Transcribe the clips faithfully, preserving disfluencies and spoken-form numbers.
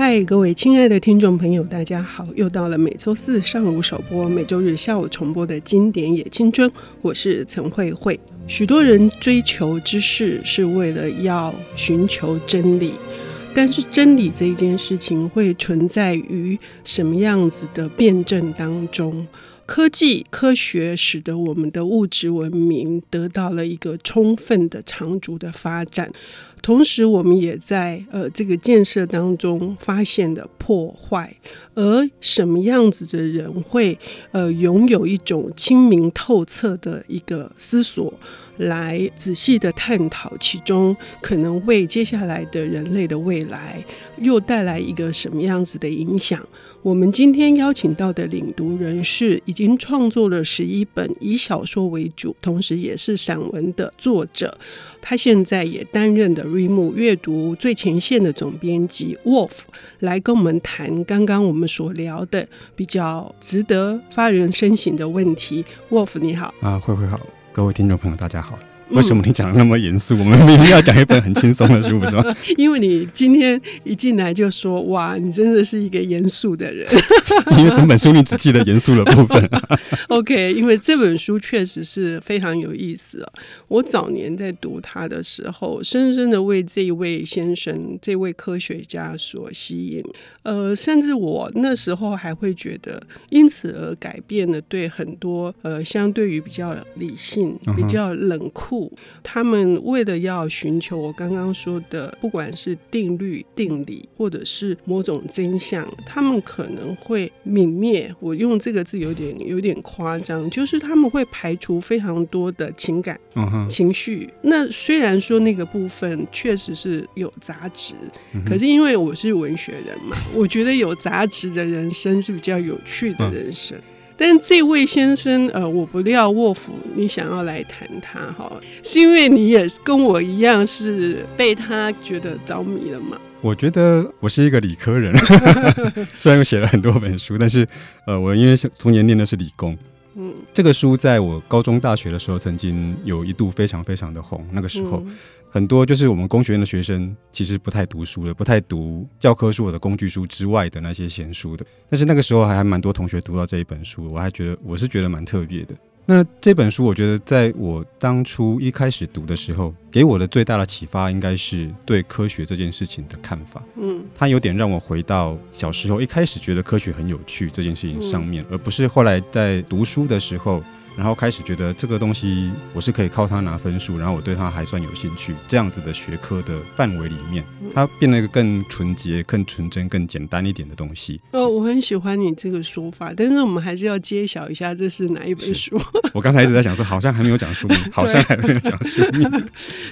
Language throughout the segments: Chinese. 嗨，各位亲爱的听众朋友，大家好！又到了每周四上午首播、每周日下午重播的经典也青春，我是陈慧慧。许多人追求知识是为了要寻求真理，但是真理这一件事情会存在于什么样子的辩证当中？科技科学使得我们的物质文明得到了一个充分的长足的发展，同时我们也在呃这个建设当中发现了破坏。而什么样子的人会呃拥有一种清明透彻的一个思索，来仔细的探讨其中可能为接下来的人类的未来又带来一个什么样子的影响？我们今天邀请到的领读人士已经创作了十一本以小说为主，同时也是散文的作者。他现在也担任的 Ream 阅读最前线的总编辑 Wolf 来跟我们谈刚刚我们所聊的比较值得发人深省的问题。 Wolf 你好。啊，慧慧好，各位听众朋友大家好。为什么你讲那么严肃、嗯、我们明明要讲一本很轻松的书是吧？因为你今天一进来就说哇你真的是一个严肃的人因为整本书你只记得严肃的部分OK， 因为这本书确实是非常有意思、哦、我早年在读它的时候深深的为这位先生这位科学家所吸引，呃，甚至我那时候还会觉得因此而改变了对很多呃，相对于比较理性比较冷酷、嗯，他们为了要寻求我刚刚说的不管是定律定理或者是某种真相，他们可能会泯灭，我用这个字有点有点夸张，就是他们会排除非常多的情感、uh-huh. 情绪。那虽然说那个部分确实是有杂质、uh-huh. 可是因为我是文学人嘛，我觉得有杂质的人生是比较有趣的人生、uh-huh.但这位先生，呃，我不料沃夫，你想要来谈他哈，是因为你也跟我一样是被他觉得着迷了吗？我觉得我是一个理科人，虽然我写了很多本书，但是，呃，我因为从前念的是理工，嗯，这个书在我高中、大学的时候曾经有一度非常非常的红，那个时候。嗯，很多就是我们工学院的学生其实不太读书的，不太读教科书或者工具书之外的那些闲书的，但是那个时候还蛮多同学读到这一本书，我还觉得我是觉得蛮特别的。那这本书我觉得在我当初一开始读的时候给我的最大的启发应该是对科学这件事情的看法，嗯，它有点让我回到小时候一开始觉得科学很有趣这件事情上面，而不是后来在读书的时候然后开始觉得这个东西我是可以靠它拿分数，然后我对它还算有兴趣，这样子的学科的范围里面它变得一个更纯洁更纯真更简单一点的东西。呃，我很喜欢你这个说法，但是我们还是要揭晓一下这是哪一本书。我刚才一直在想说好像还没有讲书名好像还没有讲书名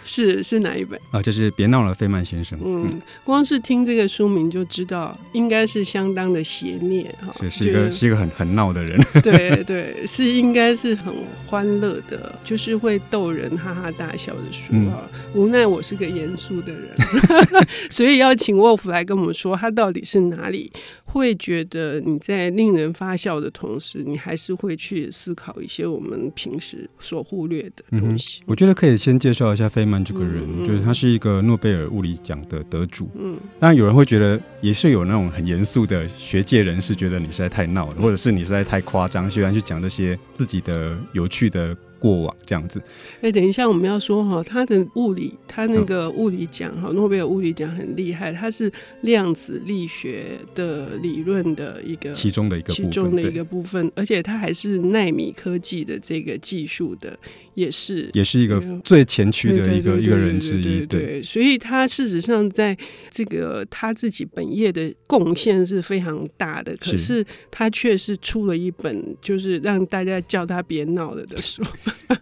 是是哪一本啊？就是别闹了费曼先生。 嗯, 嗯，光是听这个书名就知道应该是相当的邪念，是是一个是一个很很闹的人对对，是应该是很欢乐的，就是会逗人哈哈大笑的书、嗯、无奈我是个严肃的人所以要请沃夫来跟我们说他到底是哪里会觉得你在令人发笑的同时你还是会去思考一些我们平时所忽略的东西、嗯、我觉得可以先介绍一下费曼这个人、嗯、就是他是一个诺贝尔物理奖的得主、嗯、当然有人会觉得也是有那种很严肃的学界人士觉得你实在太闹了或者是你实在太夸张喜欢去讲这些自己的有趣的过往这样子。欸、等一下我们要说、哦、他的物理他那个物理奖、嗯、诺贝尔物理奖很厉害，他是量子力学的理论的一个其中的一个部分，其中的一个部分，而且他还是奈米科技的这个技术的也是也是一个最前驱的一个一个人之一。 对, 對, 對，所以他事实上在这个他自己本业的贡献是非常大的，可是他却是出了一本就是让大家叫他别闹了的书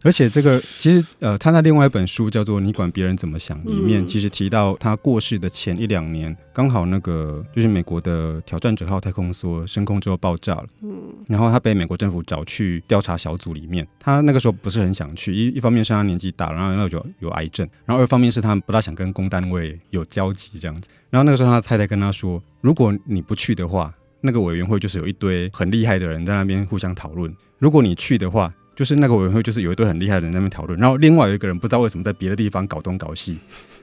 而且这个其实、呃、他那另外一本书叫做你管别人怎么想，里面其实提到他过世的前一两年刚好那个就是美国的挑战者号太空梭升空之后爆炸了，然后他被美国政府找去调查小组里面，他那个时候不是很想去， 一, 一方面是他年纪大然后那就有癌症，然后二方面是他不大想跟公单位有交集这样子，然后那个时候他太太跟他说如果你不去的话那个委员会就是有一堆很厉害的人在那边互相讨论，如果你去的话就是那个委员会就是有一堆很厉害的人在那边讨论，然后另外有一个人不知道为什么在别的地方搞东搞西，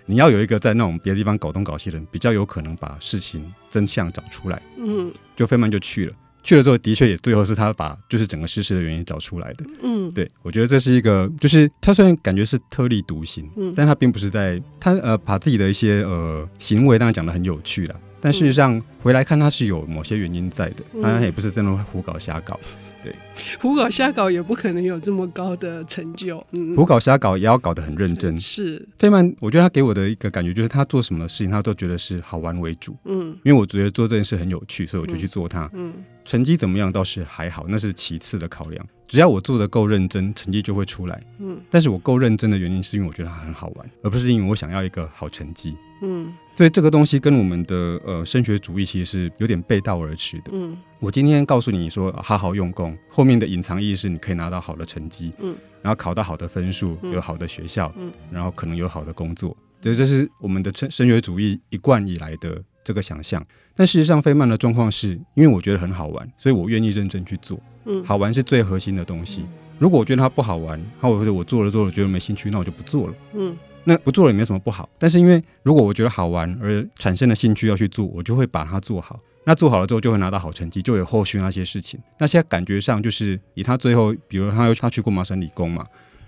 你要有一个在那种别的地方搞东搞西的人比较有可能把事情真相找出来。嗯，就费曼就去了，去了之后的确也最后是他把就是整个失事的原因找出来的。嗯，对，我觉得这是一个就是他虽然感觉是特立独行、嗯、但他并不是在他呃把自己的一些呃行为当然讲得很有趣啦，但事实上、嗯、回来看他是有某些原因在的，他也不是真的胡搞瞎搞。对，胡搞瞎搞也不可能有这么高的成就、嗯、胡搞瞎搞也要搞得很认真。是费曼我觉得他给我的一个感觉就是他做什么事情他都觉得是好玩为主、嗯、因为我觉得做这件事很有趣所以我就去做它、嗯嗯、成绩怎么样倒是还好，那是其次的考量，只要我做得够认真成绩就会出来、嗯、但是我够认真的原因是因为我觉得它很好玩，而不是因为我想要一个好成绩。嗯，所以这个东西跟我们的呃升学主义其实是有点背道而驰的。嗯，我今天告诉你说好好用功，后面的隐藏意义是你可以拿到好的成绩，嗯，然后考到好的分数，有好的学校，嗯，然后可能有好的工作，所以这是我们的升学主义一贯以来的这个想象。但事实上费曼的状况是因为我觉得很好玩所以我愿意认真去做，嗯，好玩是最核心的东西。如果我觉得它不好玩，或者我做了做了觉得没兴趣，那我就不做了。嗯，那不做了也没什么不好，但是因为如果我觉得好玩而产生了兴趣要去做，我就会把它做好，那做好了之后就会拿到好成绩，就有后续那些事情。那现在感觉上就是以他最后比如他他去过麻省理工嘛，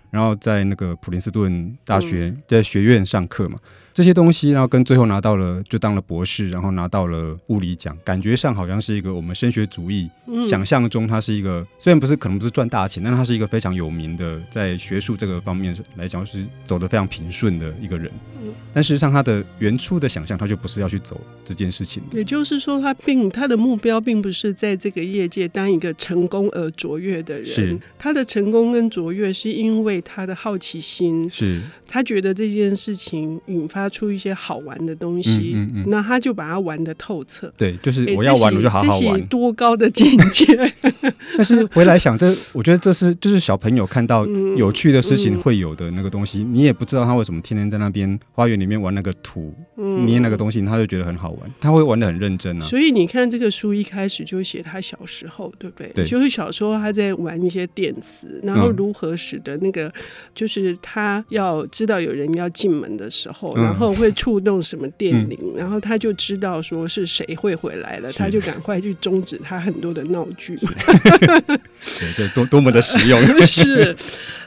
然后在那个普林斯顿大学、嗯、在学院上课嘛，这些东西，然后跟最后拿到了就当了博士，然后拿到了物理奖，感觉上好像是一个我们升学主义、嗯、想象中它是一个虽然不是可能不是赚大钱，但它是一个非常有名的，在学术这个方面来讲是走得非常平顺的一个人、嗯、但事实上他的原初的想象他就不是要去走这件事情的。也就是说他并他的目标并不是在这个业界当一个成功而卓越的人，他的成功跟卓越是因为他的好奇心，是他觉得这件事情引发出一些好玩的东西，嗯嗯嗯，那他就把它玩得透彻。对，就是我要玩我就好好玩，这是多高的境界但是回来想这我觉得这是就是小朋友看到有趣的事情会有的那个东西、嗯嗯、你也不知道他为什么天天在那边花园里面玩那个土、嗯、捏那个东西，他就觉得很好玩，他会玩得很认真啊。所以你看这个书一开始就写他小时候，对不对？对，就是小时候他在玩一些电磁，然后如何使得那个、嗯就是他要知道有人要进门的时候、嗯、然后会触动什么电铃、嗯、然后他就知道说是谁会回来了，他就赶快去终止他很多的闹剧对， 多, 多么的实用是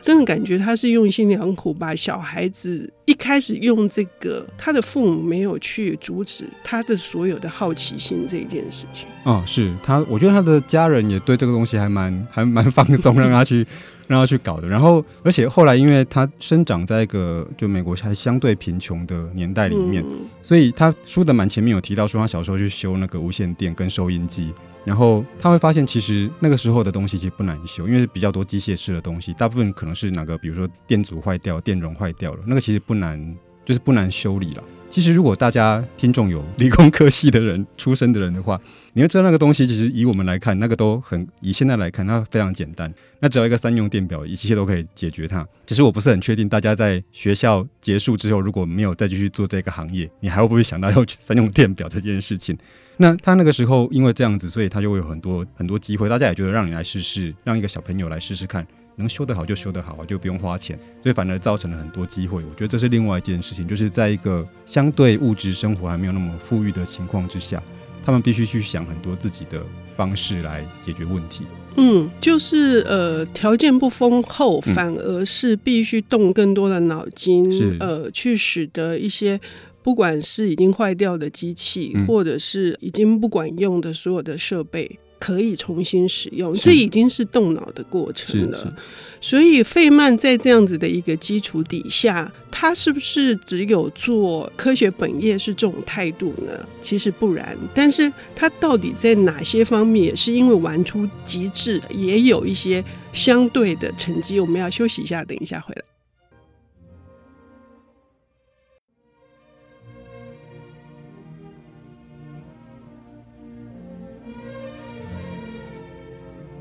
真的感觉他是用心良苦，把小孩子一开始用这个他的父母没有去阻止他的所有的好奇心这件事情、哦、是他我觉得他的家人也对这个东西还蛮还蛮放松让他去让他去搞的。然后而且后来因为他生长在一个就美国还相对贫穷的年代里面、嗯、所以他书的蛮前面有提到说他小时候去修那个无线电跟收音机，然后他会发现其实那个时候的东西其实不难修，因为是比较多机械式的东西，大部分可能是哪个比如说电阻坏掉电容坏掉了，那个其实不难，就是不难修理了。其实如果大家听众有理工科系的人出身的人的话，你会知道那个东西其实以我们来看那个都很以现在来看它非常简单，那只要一个三用电表一切都可以解决它。只是我不是很确定大家在学校结束之后如果没有再继续做这个行业，你还会不会想到要三用电表这件事情。那他那个时候因为这样子，所以他就会有很多很多机会，大家也觉得让你来试试，让一个小朋友来试试看，能修得好就修得好，就不用花钱，所以反而造成了很多机会。我觉得这是另外一件事情，就是在一个相对物质生活还没有那么富裕的情况之下，他们必须去想很多自己的方式来解决问题。嗯，就是呃，条件不丰厚，反而是必须动更多的脑筋、嗯、呃，去使得一些不管是已经坏掉的机器、嗯、或者是已经不管用的所有的设备可以重新使用，这已经是动脑的过程了。所以费曼在这样子的一个基础底下，他是不是只有做科学本业是这种态度呢？其实不然，但是他到底在哪些方面也是因为玩出极致，也有一些相对的成绩。我们要休息一下，等一下回来。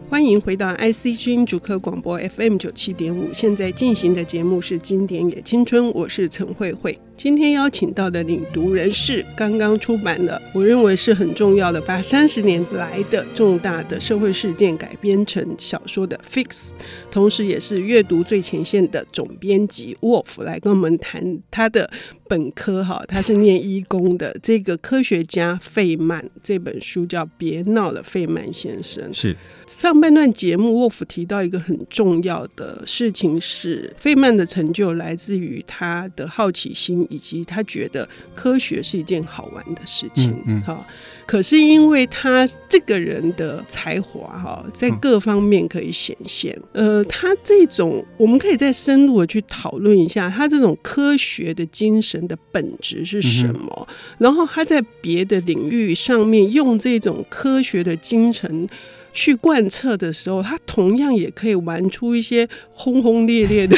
欢迎回到 I C G N 主客广播 F M 九十七点五， 现在进行的节目是《经典也青春》，我是陈慧慧。今天邀请到的领读人是刚刚出版了，我认为是很重要的，把三十年来的重大的社会事件改编成小说的 Fix， 同时也是阅读最前线的总编辑 Wolf 来跟我们谈他的本科哈，他是念医工的。这个科学家费曼，这本书叫《别闹了，费曼先生》。是上半段节目，沃夫提到一个很重要的事情是，费曼的成就来自于他的好奇心，以及他觉得科学是一件好玩的事情。嗯嗯哦、可是因为他这个人的才华、哦、在各方面可以显现、嗯。呃，他这种我们可以再深入的去讨论一下，他这种科学的精神的本质是什么、嗯、然后他在别的领域上面用这种科学的精神去贯彻的时候，他同样也可以玩出一些轰轰烈烈的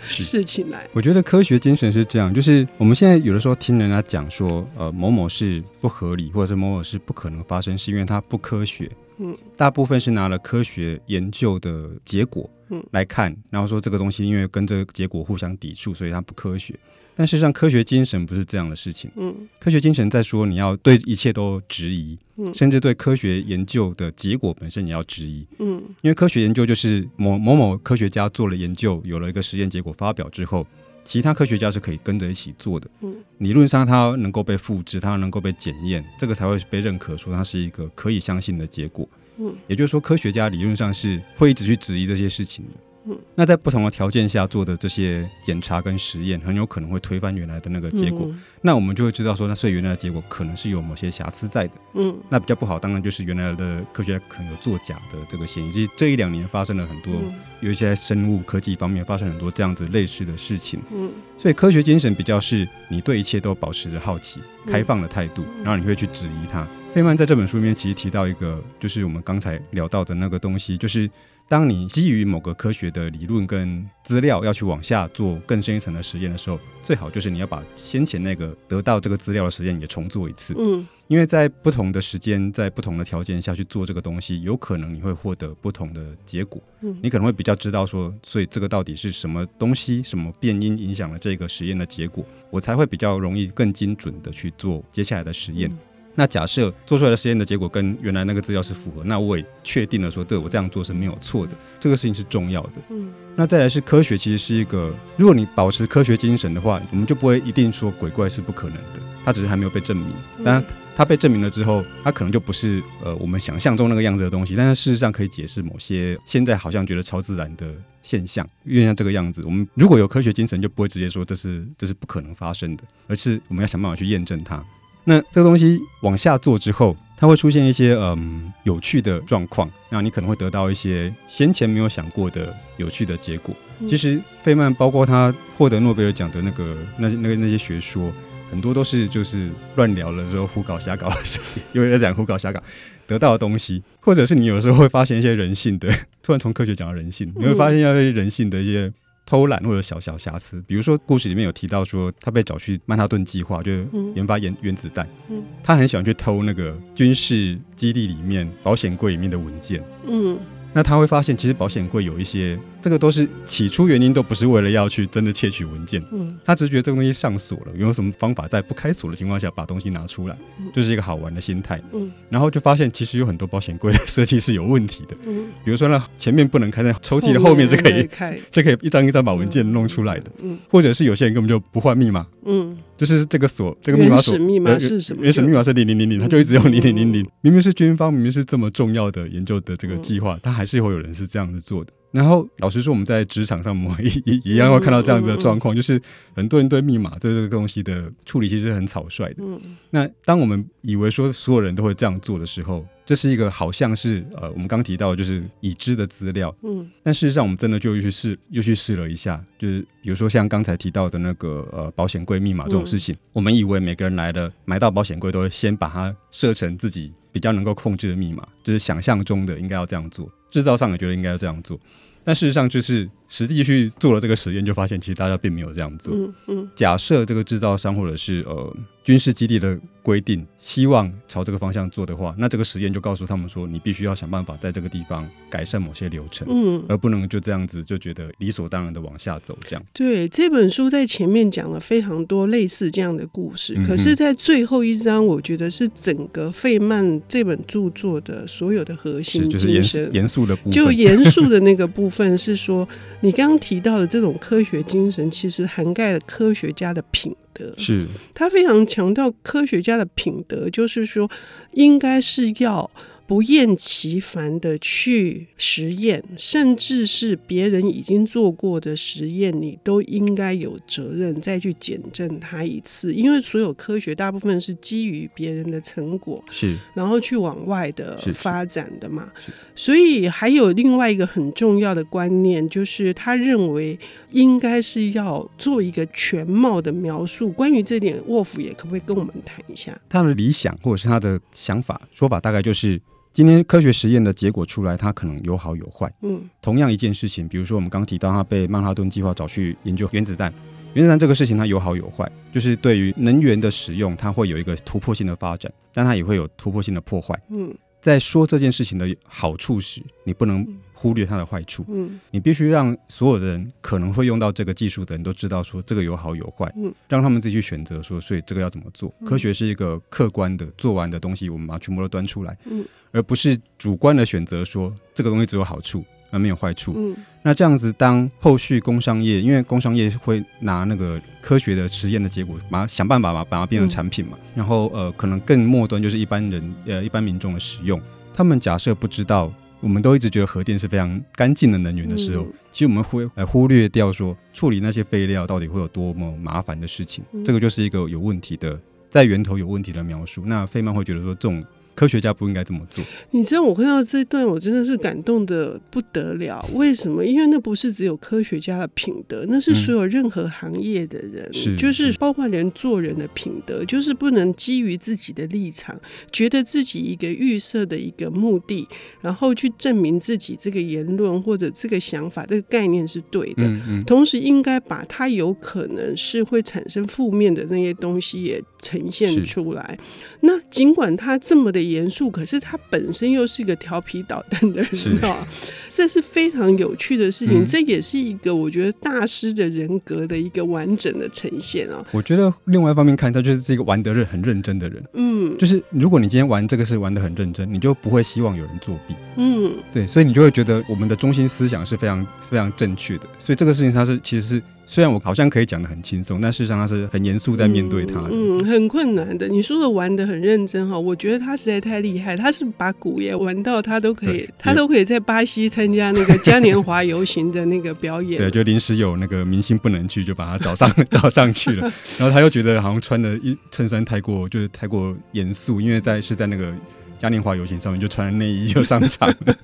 事情来。我觉得科学精神是这样，就是我们现在有的时候听人家讲说、呃、某某是不合理，或者是某某是不可能发生，是因为它不科学。嗯、大部分是拿了科学研究的结果来看，然后说这个东西因为跟这个结果互相抵触，所以它不科学。但事实上科学精神不是这样的事情、嗯、科学精神在说你要对一切都质疑、嗯、甚至对科学研究的结果本身也要质疑、嗯、因为科学研究就是 某, 某某科学家做了研究，有了一个实验结果发表之后，其他科学家是可以跟着一起做的、嗯、理论上它能够被复制，它能够被检验，这个才会被认可，说它是一个可以相信的结果、嗯、也就是说科学家理论上是会一直去质疑这些事情的、嗯、那在不同的条件下做的这些检查跟实验很有可能会推翻原来的那个结果、嗯、那我们就会知道说，那所以原来的结果可能是有某些瑕疵在的、嗯、那比较不好当然就是原来的科学家可能有作假的这个嫌疑。其实这一两年发生了很多、嗯，尤其在生物科技方面发生很多这样子类似的事情、嗯、所以科学精神比较是你对一切都保持着好奇、嗯、开放的态度，然后你会去质疑它。费曼在这本书里面其实提到一个，就是我们刚才聊到的那个东西，就是当你基于某个科学的理论跟资料要去往下做更深一层的实验的时候，最好就是你要把先前那个得到这个资料的实验也重做一次、嗯、因为在不同的时间在不同的条件下去做这个东西，有可能你会获得不同的结果、嗯、你可能会比较知道说，所以这个到底是什么东西什么变因影响了这个实验的结果，我才会比较容易更精准的去做接下来的实验、嗯，那假设做出来的实验的结果跟原来那个资料是符合，那我也确定了说，对，我这样做是没有错的，这个事情是重要的、嗯、那再来是科学其实是一个，如果你保持科学精神的话，我们就不会一定说鬼怪是不可能的，它只是还没有被证明，但它被证明了之后，它可能就不是、呃、我们想象中那个样子的东西，但是事实上可以解释某些现在好像觉得超自然的现象，因为像这个样子，我们如果有科学精神就不会直接说这是这是不可能发生的，而是我们要想办法去验证它。那这个东西往下做之后，它会出现一些嗯有趣的状况，那你可能会得到一些先前没有想过的有趣的结果、嗯、其实费曼包括他获得诺贝尔奖的那个 那, 那, 那些学说很多都是就是乱聊了之后胡搞瞎搞的时候，因为在讲胡搞瞎搞得到的东西，或者是你有时候会发现一些人性的，突然从科学讲到人性，你会发现一些人性的一些偷懒或者小小瑕疵，比如说故事里面有提到说，他被找去曼哈顿计划，就是研发 原,、嗯、原子弹、嗯，他很喜欢去偷那个军事基地里面保险柜里面的文件，嗯，那他会发现其实保险柜有一些，这个都是起初原因都不是为了要去真的窃取文件，嗯，他只是觉得这个东西上锁了，有什么方法在不开锁的情况下把东西拿出来，就是一个好玩的心态，嗯，然后就发现其实有很多保险柜的设计是有问题的，嗯，比如说呢前面不能开，抽屉的后面是可以是可以一张一张把文件弄出来的，嗯，或者是有些人根本就不换密码，嗯，就是这个锁这个密码锁原始密码是什么？原始密码是零零零零，他就一直用零零零零，明明是军方，明明是这么重要的研究的这个计划，他还是会有人是这样子做的。然后老实说我们在职场上我们 一, 一样会看到这样子的状况，就是很多人对密码对这个东西的处理其实很草率的，那当我们以为说所有人都会这样做的时候，这是一个好像是、呃、我们刚提到的就是已知的资料，但事实上我们真的就又去试又去试了一下，就是比如说像刚才提到的那个、呃、保险柜密码这种事情，我们以为每个人来了买到保险柜都会先把它设成自己比较能够控制的密码，就是想象中的应该要这样做，制造上也觉得应该要这样做，但事实上就是实际去做了这个实验，就发现其实大家并没有这样做。嗯嗯、假设这个制造商或者是呃军事基地的规定，希望朝这个方向做的话，那这个实验就告诉他们说，你必须要想办法在这个地方改善某些流程，嗯、而不能就这样子就觉得理所当然的往下走。这样对，这本书在前面讲了非常多类似这样的故事，嗯、可是，在最后一章，我觉得是整个费曼这本著作的所有的核心精神，严肃的部分，就严肃的那个部分是说。你刚刚提到的这种科学精神其实涵盖了科学家的品德，是他非常强调科学家的品德，就是说应该是要不厌其烦的去实验，甚至是别人已经做过的实验你都应该有责任再去检证它一次，因为所有科学大部分是基于别人的成果，是然后去往外的发展的嘛。所以还有另外一个很重要的观念，就是他认为应该是要做一个全貌的描述，关于这点Wolf也可不可以跟我们谈一下？他的理想或者是他的想法说法大概就是今天科学实验的结果出来，它可能有好有坏。嗯，同样一件事情，比如说我们刚刚提到他被曼哈顿计划找去研究原子弹，原子弹这个事情它有好有坏，就是对于能源的使用，它会有一个突破性的发展，但它也会有突破性的破坏。嗯，在说这件事情的好处时，你不能忽略它的坏处。嗯，你必须让所有的人可能会用到这个技术的人都知道说这个有好有坏，嗯，让他们自己去选择说，所以这个要怎么做。科学是一个客观的做完的东西，我们把它全部都端出来。嗯。而不是主观的选择说这个东西只有好处而没有坏处，嗯，那这样子当后续工商业，因为工商业会拿那个科学的实验的结果把它想办法把它变成产品嘛，嗯，然后呃，可能更末端就是一般人呃一般民众的使用，他们假设不知道我们都一直觉得核电是非常干净的能源的时候，嗯，其实我们会忽略掉说处理那些废料到底会有多么麻烦的事情，嗯，这个就是一个有问题的在源头有问题的描述，那费曼会觉得说这种科学家不应该这么做。你知道我看到这段我真的是感动的不得了，为什么？因为那不是只有科学家的品德，那是所有任何行业的人，嗯，就是包括连做人的品德，就是不能基于自己的立场觉得自己一个预设的一个目的然后去证明自己这个言论或者这个想法这个概念是对的，嗯嗯，同时应该把它有可能是会产生负面的那些东西也呈现出来。那尽管他这么的严肃，可是他本身又是一个调皮捣蛋的人，喔，是这是非常有趣的事情，嗯，这也是一个我觉得大师的人格的一个完整的呈现，喔，我觉得另外一方面看他就是一个玩得很认真的人，嗯，就是如果你今天玩这个事玩得很认真，你就不会希望有人作弊，嗯，对，所以你就会觉得我们的中心思想是非常非常正确的，所以这个事情它是其实是虽然我好像可以讲得很轻松，但事实上他是很严肃在面对他的，嗯嗯，很困难的。你说的玩得很认真，我觉得他实在太厉害，他是把鼓也玩到他都可以，他都可以在巴西参加那个嘉年华游行的那个表演，对，就临时有那个明星不能去就把他找 上, 找上去了然后他又觉得好像穿的衬衫太过就是太过严肃，因为在是在那个嘉年华游行上面就穿内衣就上场了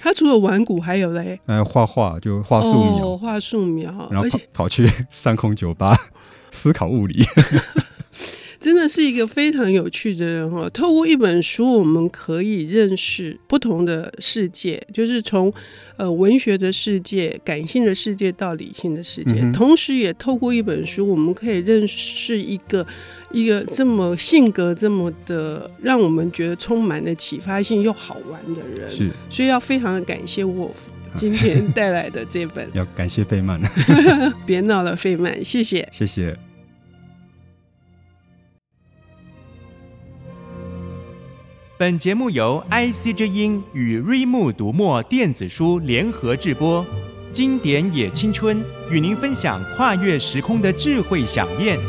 他除了玩鼓还有嘞，呃，画画就画素描，哦，画素描，然后 跑, 跑去上空酒吧思考物理真的是一个非常有趣的人，哦，透过一本书我们可以认识不同的世界，就是从、呃、文学的世界感性的世界到理性的世界，嗯，同时也透过一本书我们可以认识一个一个这么性格这么的让我们觉得充满了启发性又好玩的人，是所以要非常感谢Wolf今天带来的这本要感谢费曼别闹了费曼，谢谢谢谢。本节目由 I C 之音与 Ream 读墨电子书联合制播，经典也青春与您分享跨越时空的智慧饗宴。